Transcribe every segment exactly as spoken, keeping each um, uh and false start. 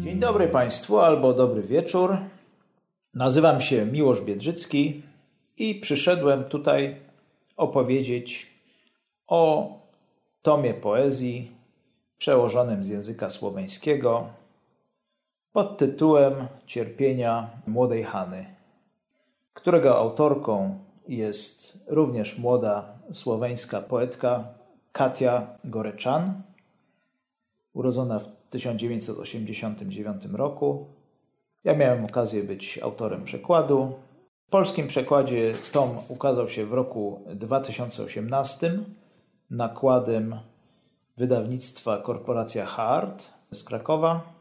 Dzień dobry Państwu albo dobry wieczór. Nazywam się Miłosz Biedrzycki i przyszedłem tutaj opowiedzieć o tomie poezji przełożonym z języka słoweńskiego pod tytułem Cierpienia Młodej Hany, którego autorką jest również młoda słoweńska poetka Katja Gorečan, urodzona w tysiąc dziewięćset osiemdziesiątym dziewiątym roku. Ja miałem okazję być autorem przekładu. W polskim przekładzie tom ukazał się w roku dwa tysiące osiemnastym nakładem wydawnictwa Korporacja Hart z Krakowa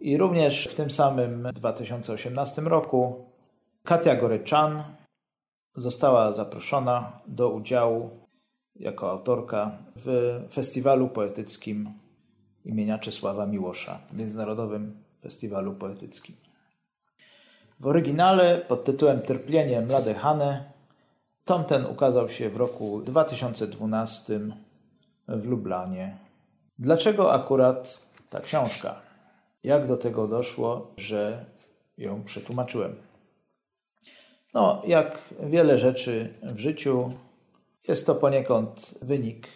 i również w tym samym dwa tysiące osiemnastym roku Katja Gorečan została zaproszona do udziału jako autorka w festiwalu poetyckim imienia Czesława Miłosza, Międzynarodowym Festiwalu Poetyckim. W oryginale pod tytułem Cierpienie Młodej Hany tom ten ukazał się w roku dwa tysiące dwunastym w Lublanie. Dlaczego akurat ta książka? Jak do tego doszło, że ją przetłumaczyłem? No, jak wiele rzeczy w życiu, jest to poniekąd wynik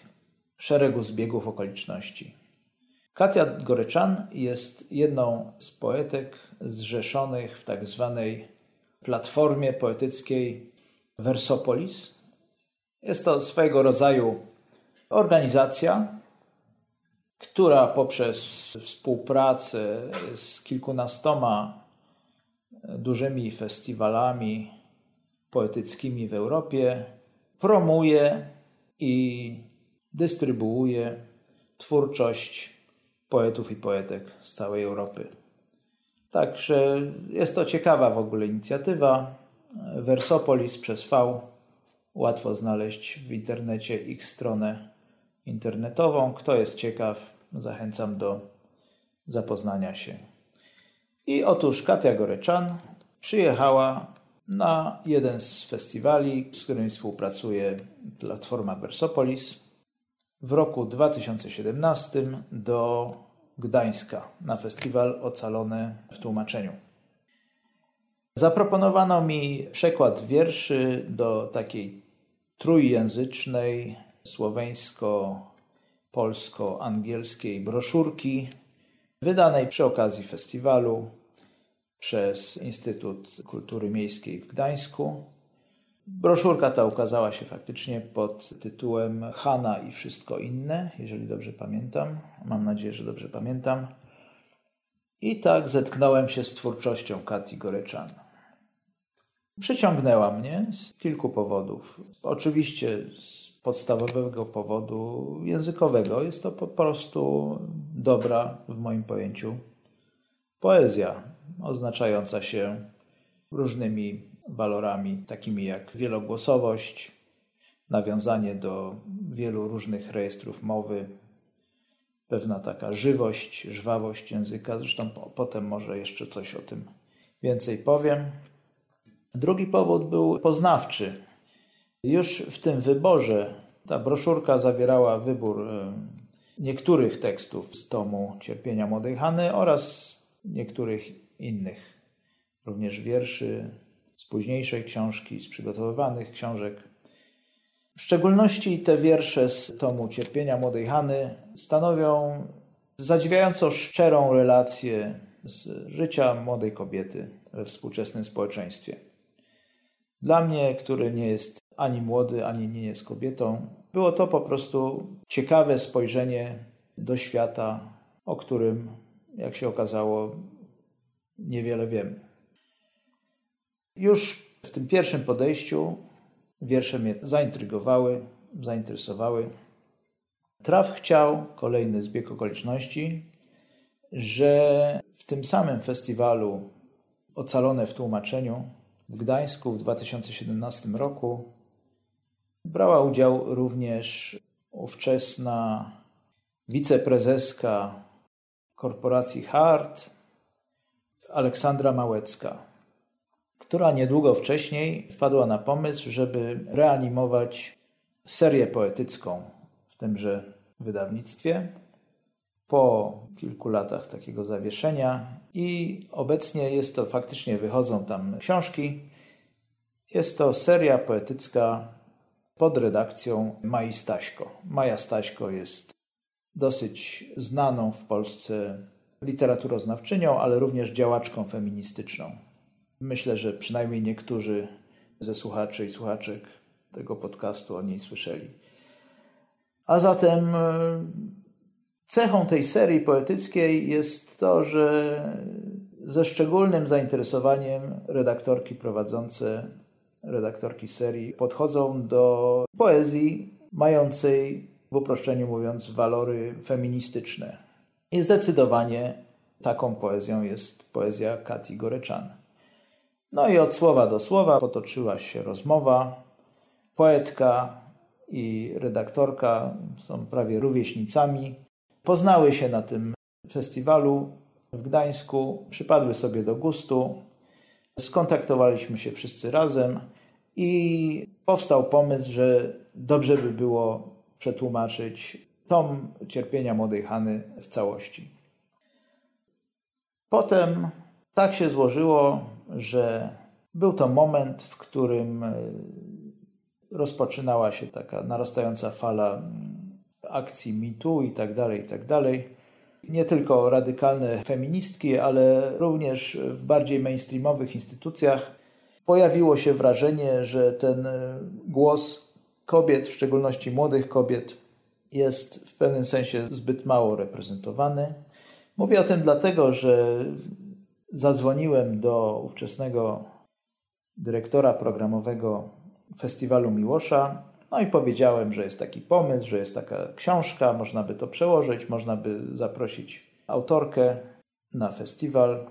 szeregu zbiegów okoliczności. Katja Gorečan jest jedną z poetek zrzeszonych w tak zwanej platformie poetyckiej Versopolis. Jest to swego rodzaju organizacja, która poprzez współpracę z kilkunastoma dużymi festiwalami poetyckimi w Europie promuje i dystrybuuje twórczość poetów i poetek z całej Europy. Także jest to ciekawa w ogóle inicjatywa. Versopolis przez V łatwo znaleźć w internecie, ich stronę internetową. Kto jest ciekaw, zachęcam do zapoznania się. I otóż Katja Gorečan przyjechała na jeden z festiwali, z którym współpracuje platforma Versopolis, w roku dwa tysiące siedemnastym do Gdańska na festiwal Ocalone w tłumaczeniu. Zaproponowano mi przekład wierszy do takiej trójjęzycznej, słoweńsko-polsko-angielskiej broszurki wydanej przy okazji festiwalu przez Instytut Kultury Miejskiej w Gdańsku. Broszurka ta ukazała się faktycznie pod tytułem Hana i wszystko inne, jeżeli dobrze pamiętam. Mam nadzieję, że dobrze pamiętam. I tak zetknąłem się z twórczością Katji Gorečan. Przyciągnęła mnie z kilku powodów. Oczywiście z podstawowego powodu językowego. Jest to po prostu dobra, w moim pojęciu, poezja oznaczająca się różnymi walorami takimi jak wielogłosowość, nawiązanie do wielu różnych rejestrów mowy, pewna taka żywość, żwawość języka. Zresztą po, potem może jeszcze coś o tym więcej powiem. Drugi powód był poznawczy. Już w tym wyborze ta broszurka zawierała wybór niektórych tekstów z tomu Cierpienia Młodej Hany oraz niektórych innych, również wierszy z późniejszej książki, z przygotowywanych książek. W szczególności te wiersze z tomu Cierpienia Młodej Hany stanowią zadziwiająco szczerą relację z życia młodej kobiety we współczesnym społeczeństwie. Dla mnie, który nie jest ani młody, ani nie jest kobietą, było to po prostu ciekawe spojrzenie do świata, o którym, jak się okazało, niewiele wiem. Już w tym pierwszym podejściu wiersze mnie zaintrygowały, zainteresowały. Traf chciał, kolejny zbieg okoliczności, że w tym samym festiwalu Ocalone w tłumaczeniu w Gdańsku w dwa tysiące siedemnastym roku brała udział również ówczesna wiceprezeska Korporacji Hart, Aleksandra Małecka, która niedługo wcześniej wpadła na pomysł, żeby reanimować serię poetycką w tymże wydawnictwie po kilku latach takiego zawieszenia i obecnie jest to, faktycznie wychodzą tam książki, jest to seria poetycka pod redakcją Maji Staśko. Maja Staśko jest dosyć znaną w Polsce literaturoznawczynią, ale również działaczką feministyczną. Myślę, że przynajmniej niektórzy ze słuchaczy i słuchaczek tego podcastu o niej słyszeli. A zatem cechą tej serii poetyckiej jest to, że ze szczególnym zainteresowaniem redaktorki prowadzące, redaktorki serii podchodzą do poezji mającej, w uproszczeniu mówiąc, walory feministyczne. I zdecydowanie taką poezją jest poezja Katji Gorečan. No i od słowa do słowa potoczyła się rozmowa. Poetka i redaktorka są prawie rówieśnicami. Poznały się na tym festiwalu w Gdańsku, przypadły sobie do gustu. Skontaktowaliśmy się wszyscy razem i powstał pomysł, że dobrze by było przetłumaczyć tom Cierpienia Młodej Hany w całości. Potem tak się złożyło, że był to moment, w którym rozpoczynała się taka narastająca fala akcji mitu i tak dalej, i tak dalej. Nie tylko radykalne feministki, ale również w bardziej mainstreamowych instytucjach pojawiło się wrażenie, że ten głos kobiet, w szczególności młodych kobiet, jest w pewnym sensie zbyt mało reprezentowany. Mówię o tym dlatego, że zadzwoniłem do ówczesnego dyrektora programowego Festiwalu Miłosza, no i powiedziałem, że jest taki pomysł, że jest taka książka, można by to przełożyć, można by zaprosić autorkę na festiwal.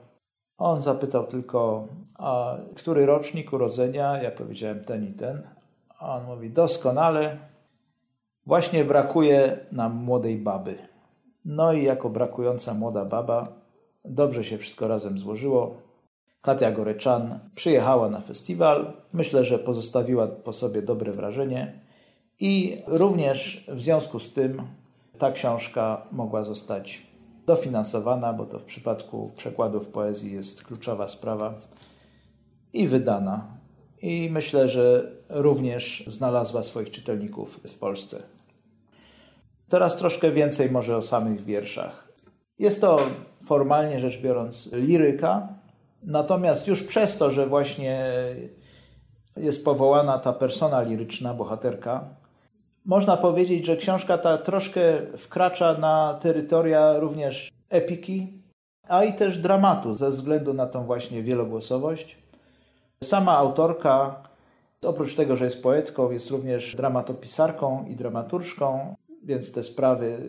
On zapytał tylko, a który rocznik urodzenia? Ja powiedziałem ten i ten. A on mówi, doskonale, właśnie brakuje nam młodej baby. No i jako brakująca młoda baba dobrze się wszystko razem złożyło. Katja Gorečan przyjechała na festiwal. Myślę, że pozostawiła po sobie dobre wrażenie. I również w związku z tym ta książka mogła zostać dofinansowana, bo to w przypadku przekładów poezji jest kluczowa sprawa, i wydana. I myślę, że również znalazła swoich czytelników w Polsce. Teraz troszkę więcej może o samych wierszach. Jest to formalnie rzecz biorąc liryka, natomiast już przez to, że właśnie jest powołana ta persona liryczna, bohaterka, można powiedzieć, że książka ta troszkę wkracza na terytoria również epiki, a i też dramatu ze względu na tą właśnie wielogłosowość. Sama autorka, oprócz tego, że jest poetką, jest również dramatopisarką i dramaturżką, więc te sprawy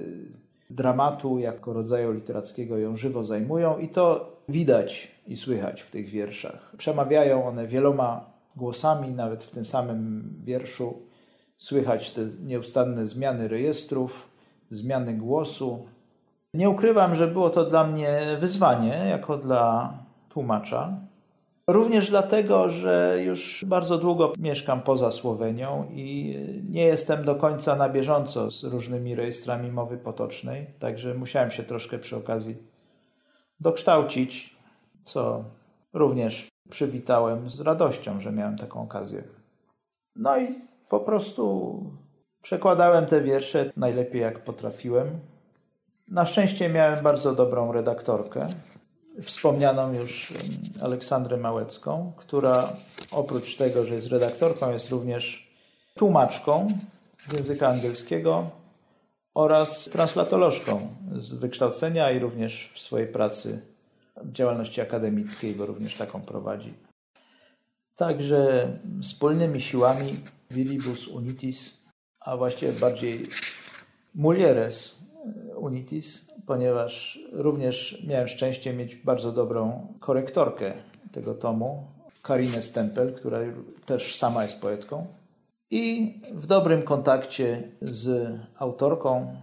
dramatu jako rodzaju literackiego ją żywo zajmują i to widać i słychać w tych wierszach. Przemawiają one wieloma głosami, nawet w tym samym wierszu słychać te nieustanne zmiany rejestrów, zmiany głosu. Nie ukrywam, że było to dla mnie wyzwanie, jako dla tłumacza. Również dlatego, że już bardzo długo mieszkam poza Słowenią i nie jestem do końca na bieżąco z różnymi rejestrami mowy potocznej, także musiałem się troszkę przy okazji dokształcić, co również przywitałem z radością, że miałem taką okazję. No i po prostu przekładałem te wiersze najlepiej jak potrafiłem. Na szczęście miałem bardzo dobrą redaktorkę, wspomnianą już Aleksandrę Małecką, która oprócz tego, że jest redaktorką, jest również tłumaczką z języka angielskiego oraz translatolożką z wykształcenia i również w swojej pracy w działalności akademickiej, bo również taką prowadzi. Także wspólnymi siłami Viribus Unitis, a właściwie bardziej Mulieres Unitis, ponieważ również miałem szczęście mieć bardzo dobrą korektorkę tego tomu, Karinę Stempel, która też sama jest poetką. I w dobrym kontakcie z autorką,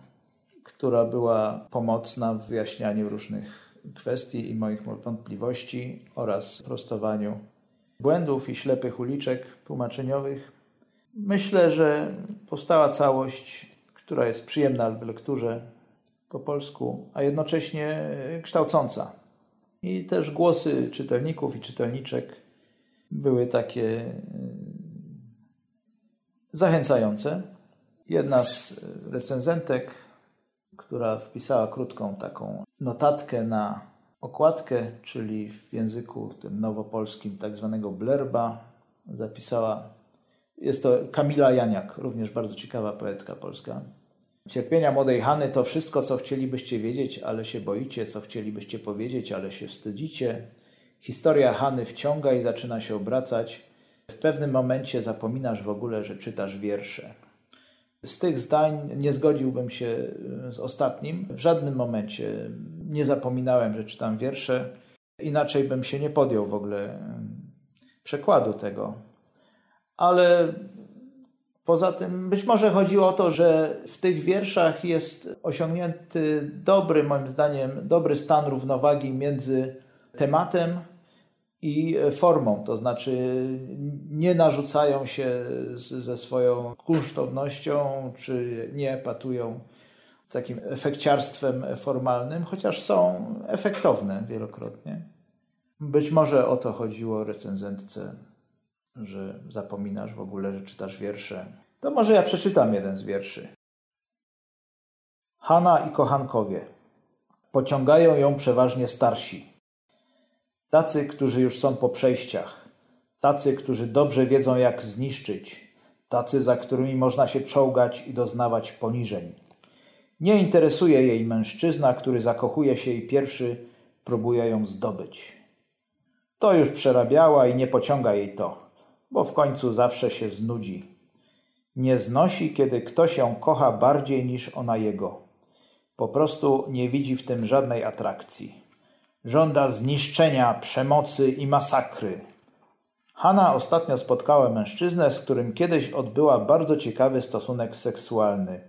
która była pomocna w wyjaśnianiu różnych kwestii i moich wątpliwości oraz prostowaniu błędów i ślepych uliczek tłumaczeniowych. Myślę, że powstała całość, która jest przyjemna w lekturze po polsku, a jednocześnie kształcąca. I też głosy czytelników i czytelniczek były takie zachęcające. Jedna z recenzentek, która wpisała krótką taką notatkę na okładkę, czyli w języku tym nowopolskim tak zwanego blerba, zapisała, jest to Kamila Janiak, również bardzo ciekawa poetka polska. Cierpienia Młodej Hany to wszystko, co chcielibyście wiedzieć, ale się boicie, co chcielibyście powiedzieć, ale się wstydzicie. Historia Hany wciąga i zaczyna się obracać. W pewnym momencie zapominasz w ogóle, że czytasz wiersze. Z tych zdań nie zgodziłbym się z ostatnim. W żadnym momencie nie zapominałem, że czytam wiersze. Inaczej bym się nie podjął w ogóle przekładu tego. Ale poza tym być może chodziło o to, że w tych wierszach jest osiągnięty dobry, moim zdaniem, dobry stan równowagi między tematem i formą, to znaczy nie narzucają się z, ze swoją kunsztownością, czy nie patują takim efekciarstwem formalnym, chociaż są efektowne wielokrotnie. Być może o to chodziło recenzentce, że zapominasz w ogóle, że czytasz wiersze. To może ja przeczytam jeden z wierszy. Hana i kochankowie. Pociągają ją przeważnie starsi. Tacy, którzy już są po przejściach. Tacy, którzy dobrze wiedzą, jak zniszczyć. Tacy, za którymi można się czołgać i doznawać poniżeń. Nie interesuje jej mężczyzna, który zakochuje się i pierwszy próbuje ją zdobyć. To już przerabiała i nie pociąga jej to, bo w końcu zawsze się znudzi. Nie znosi, kiedy ktoś ją kocha bardziej niż ona jego. Po prostu nie widzi w tym żadnej atrakcji. Żąda zniszczenia, przemocy i masakry. Hanna ostatnio spotkała mężczyznę, z którym kiedyś odbyła bardzo ciekawy stosunek seksualny.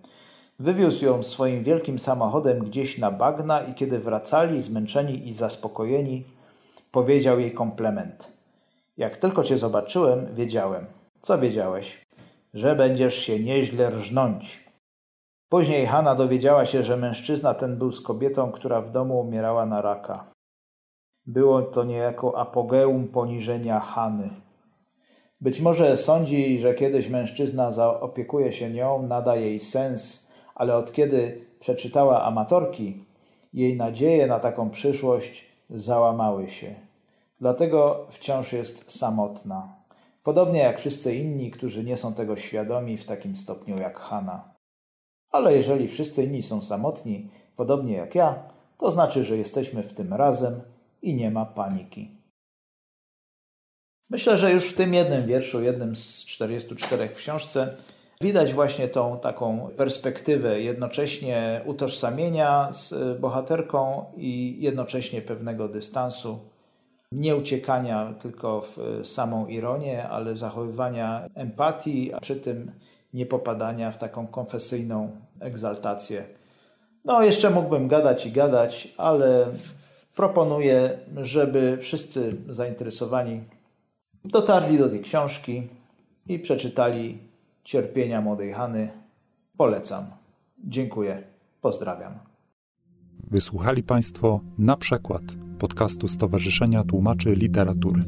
Wywiózł ją swoim wielkim samochodem gdzieś na bagna i kiedy wracali, zmęczeni i zaspokojeni, powiedział jej komplement. Jak tylko cię zobaczyłem, wiedziałem. Co wiedziałeś? Że będziesz się nieźle rżnąć. Później Hanna dowiedziała się, że mężczyzna ten był z kobietą, która w domu umierała na raka. Było to niejako apogeum poniżenia Hany. Być może sądzi, że kiedyś mężczyzna zaopiekuje się nią, nada jej sens, ale od kiedy przeczytała Amatorki, jej nadzieje na taką przyszłość załamały się. Dlatego wciąż jest samotna. Podobnie jak wszyscy inni, którzy nie są tego świadomi w takim stopniu jak Hanna. Ale jeżeli wszyscy inni są samotni, podobnie jak ja, to znaczy, że jesteśmy w tym razem i nie ma paniki. Myślę, że już w tym jednym wierszu, jednym z czterdziestu czterech w książce, widać właśnie tą taką perspektywę jednocześnie utożsamienia z bohaterką i jednocześnie pewnego dystansu, nie uciekania tylko w samą ironię, ale zachowywania empatii, a przy tym nie popadania w taką konfesyjną egzaltację. No, jeszcze mógłbym gadać i gadać, ale proponuję, żeby wszyscy zainteresowani dotarli do tej książki i przeczytali Cierpienia Młodej Hany. Polecam. Dziękuję. Pozdrawiam. Wysłuchali Państwo Na Przekład podcastu Stowarzyszenia Tłumaczy Literatury.